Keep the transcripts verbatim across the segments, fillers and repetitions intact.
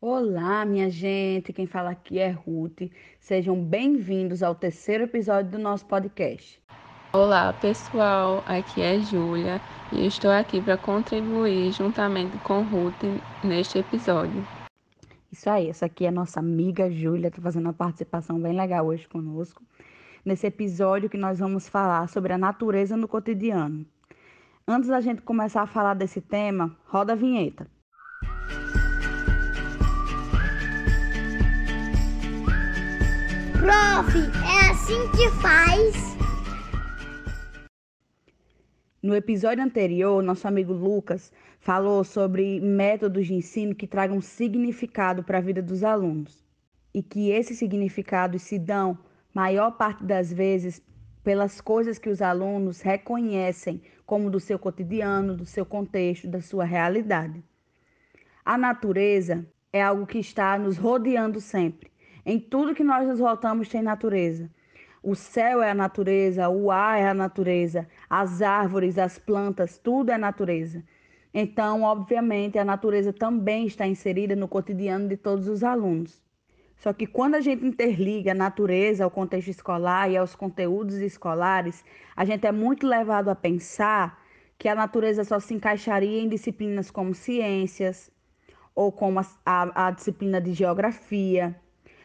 Olá, minha gente, quem fala aqui é Ruth. Sejam bem-vindos ao terceiro episódio do nosso podcast. Olá, pessoal, aqui é Júlia e estou aqui para contribuir juntamente com Ruth neste episódio. Isso aí, essa aqui é a nossa amiga Júlia, está fazendo uma participação bem legal hoje conosco. Nesse episódio que nós vamos falar sobre a natureza no cotidiano. Antes da gente começar a falar desse tema, roda a vinheta. Prof, é assim que faz? No episódio anterior, nosso amigo Lucas falou sobre métodos de ensino que tragam significado para a vida dos alunos e que esses significados se dão, maior parte das vezes, pelas coisas que os alunos reconhecem como do seu cotidiano, do seu contexto, da sua realidade. A natureza é algo que está nos rodeando sempre. Em tudo que nós nos voltamos tem natureza. O céu é a natureza, o ar é a natureza, as árvores, as plantas, tudo é natureza. Então, obviamente, a natureza também está inserida no cotidiano de todos os alunos. Só que quando a gente interliga a natureza ao contexto escolar e aos conteúdos escolares, a gente é muito levado a pensar que a natureza só se encaixaria em disciplinas como ciências ou como a, a, a disciplina de geografia.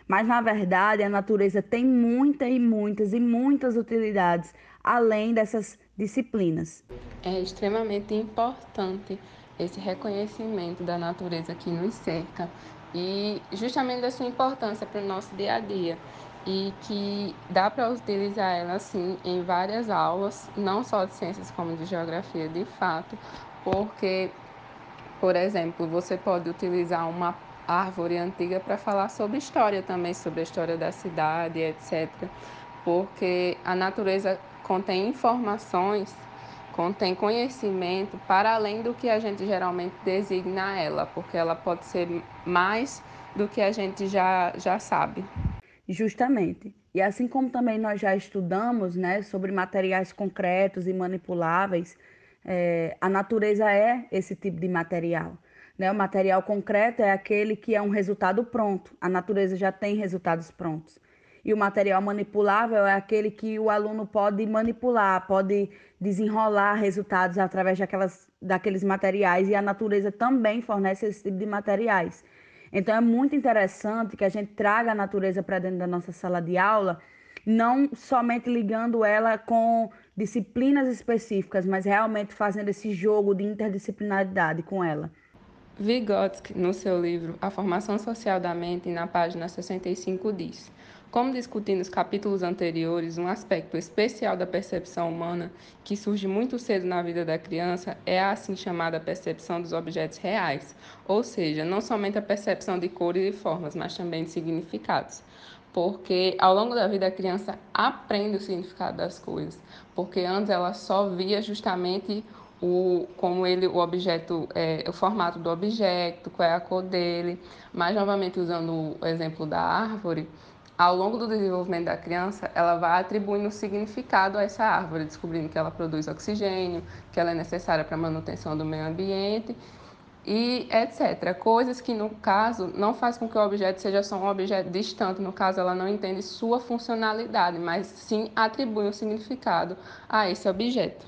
Mas, na verdade, a natureza tem muitas e muitas e muitas utilidades, além dessas disciplinas. É extremamente importante esse reconhecimento da natureza que nos cerca e justamente da sua importância para o nosso dia a dia. E que dá para utilizar ela, sim, em várias aulas, não só de ciências como de geografia, de fato, porque, por exemplo, você pode utilizar uma árvore antiga para falar sobre história também, sobre a história da cidade, etcétera. Porque a natureza contém informações, contém conhecimento para além do que a gente geralmente designa ela, porque ela pode ser mais do que a gente já, já sabe. Justamente. E assim como também nós já estudamos, né, sobre materiais concretos e manipuláveis, é, a natureza é esse tipo de material. Né, o material concreto é aquele que é um resultado pronto. A natureza já tem resultados prontos. E o material manipulável é aquele que o aluno pode manipular, pode desenrolar resultados através daquelas, daqueles materiais. E a natureza também fornece esse tipo de materiais. Então é muito interessante que a gente traga a natureza para dentro da nossa sala de aula, não somente ligando ela com disciplinas específicas, mas realmente fazendo esse jogo de interdisciplinaridade com ela. Vygotsky, no seu livro A Formação Social da Mente, na página sessenta e cinco, diz: como discuti nos capítulos anteriores, um aspecto especial da percepção humana que surge muito cedo na vida da criança é a assim chamada percepção dos objetos reais, ou seja, não somente a percepção de cores e formas, mas também de significados. Porque ao longo da vida a criança aprende o significado das coisas, porque antes ela só via justamente O, como ele, o objeto, é, o formato do objeto, qual é a cor dele. Mas, novamente, usando o exemplo da árvore, ao longo do desenvolvimento da criança, ela vai atribuindo significado a essa árvore, descobrindo que ela produz oxigênio, que ela é necessária para a manutenção do meio ambiente, e etcétera. Coisas que, no caso, não faz com que o objeto seja só um objeto distante. No caso, ela não entende sua funcionalidade, mas sim atribui um significado a esse objeto.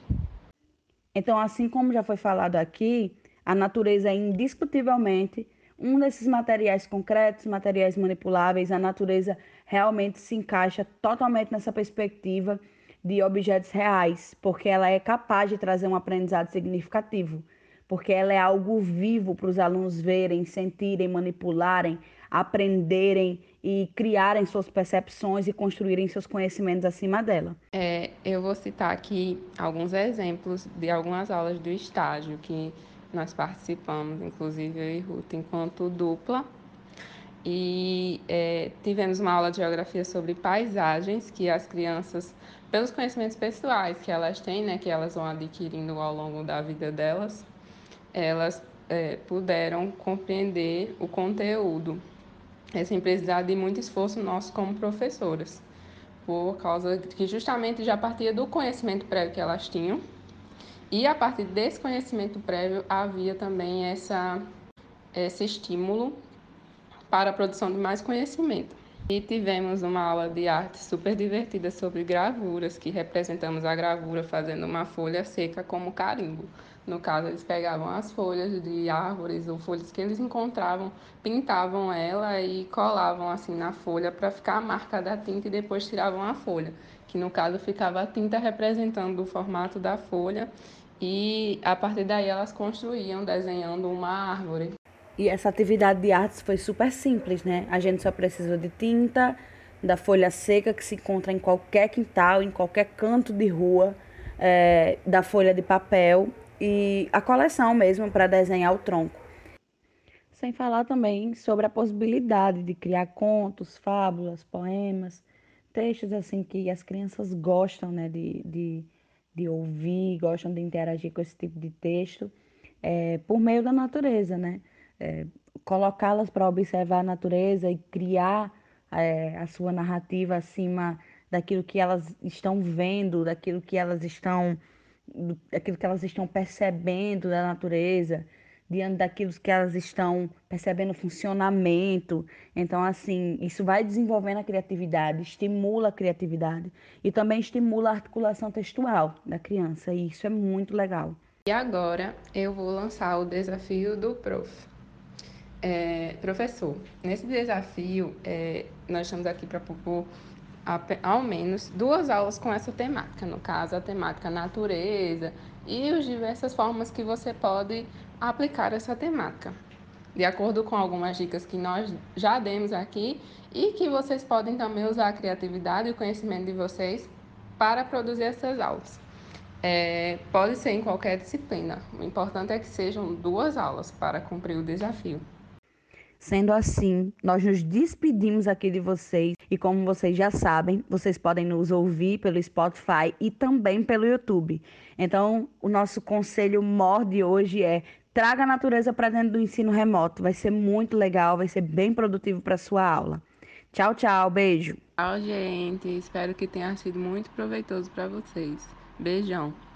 Então, assim como já foi falado aqui, a natureza é indiscutivelmente um desses materiais concretos, materiais manipuláveis. A natureza realmente se encaixa totalmente nessa perspectiva de objetos reais, porque ela é capaz de trazer um aprendizado significativo, porque ela é algo vivo para os alunos verem, sentirem, manipularem, aprenderem e criarem suas percepções e construírem seus conhecimentos acima dela. É, eu vou citar aqui alguns exemplos de algumas aulas do estágio que nós participamos, inclusive eu e Ruth, enquanto dupla. E é, tivemos uma aula de geografia sobre paisagens, que as crianças, pelos conhecimentos pessoais que elas têm, né, que elas vão adquirindo ao longo da vida delas, elas é, puderam compreender o conteúdo. É sem precisar de muito esforço nosso como professoras, por causa que justamente já partia do conhecimento prévio que elas tinham, e a partir desse conhecimento prévio havia também essa, esse estímulo para a produção de mais conhecimento. E tivemos uma aula de arte super divertida sobre gravuras, que representamos a gravura fazendo uma folha seca como carimbo. No caso, eles pegavam as folhas de árvores ou folhas que eles encontravam, pintavam ela e colavam assim na folha para ficar a marca da tinta e depois tiravam a folha, que no caso ficava a tinta representando o formato da folha e a partir daí elas construíam desenhando uma árvore. E essa atividade de artes foi super simples, né? A gente só precisou de tinta, da folha seca que se encontra em qualquer quintal, em qualquer canto de rua, é, da folha de papel e a coleção mesmo para desenhar o tronco. Sem falar também sobre a possibilidade de criar contos, fábulas, poemas, textos assim que as crianças gostam, né, de, de, de ouvir, gostam de interagir com esse tipo de texto, é, por meio da natureza, né? É, colocá-las para observar a natureza e criar é, a sua narrativa acima daquilo que elas estão vendo, daquilo que elas estão, daquilo que elas estão percebendo da natureza, diante daquilo que elas estão percebendo o funcionamento. Então, assim, isso vai desenvolvendo a criatividade, estimula a criatividade e também estimula a articulação textual da criança, e isso é muito legal. E agora eu vou lançar o desafio do prof. É, professor, nesse desafio, é, nós estamos aqui para propor ao menos duas aulas com essa temática, no caso a temática natureza e as diversas formas que você pode aplicar essa temática, de acordo com algumas dicas que nós já demos aqui e que vocês podem também usar a criatividade e o conhecimento de vocês para produzir essas aulas. É, pode ser em qualquer disciplina, o importante é que sejam duas aulas para cumprir o desafio. Sendo assim, nós nos despedimos aqui de vocês e, como vocês já sabem, vocês podem nos ouvir pelo Spotify e também pelo YouTube. Então, o nosso conselho maior de hoje é: traga a natureza para dentro do ensino remoto. Vai ser muito legal, vai ser bem produtivo para a sua aula. Tchau, tchau, beijo. Tchau, gente. Espero que tenha sido muito proveitoso para vocês. Beijão.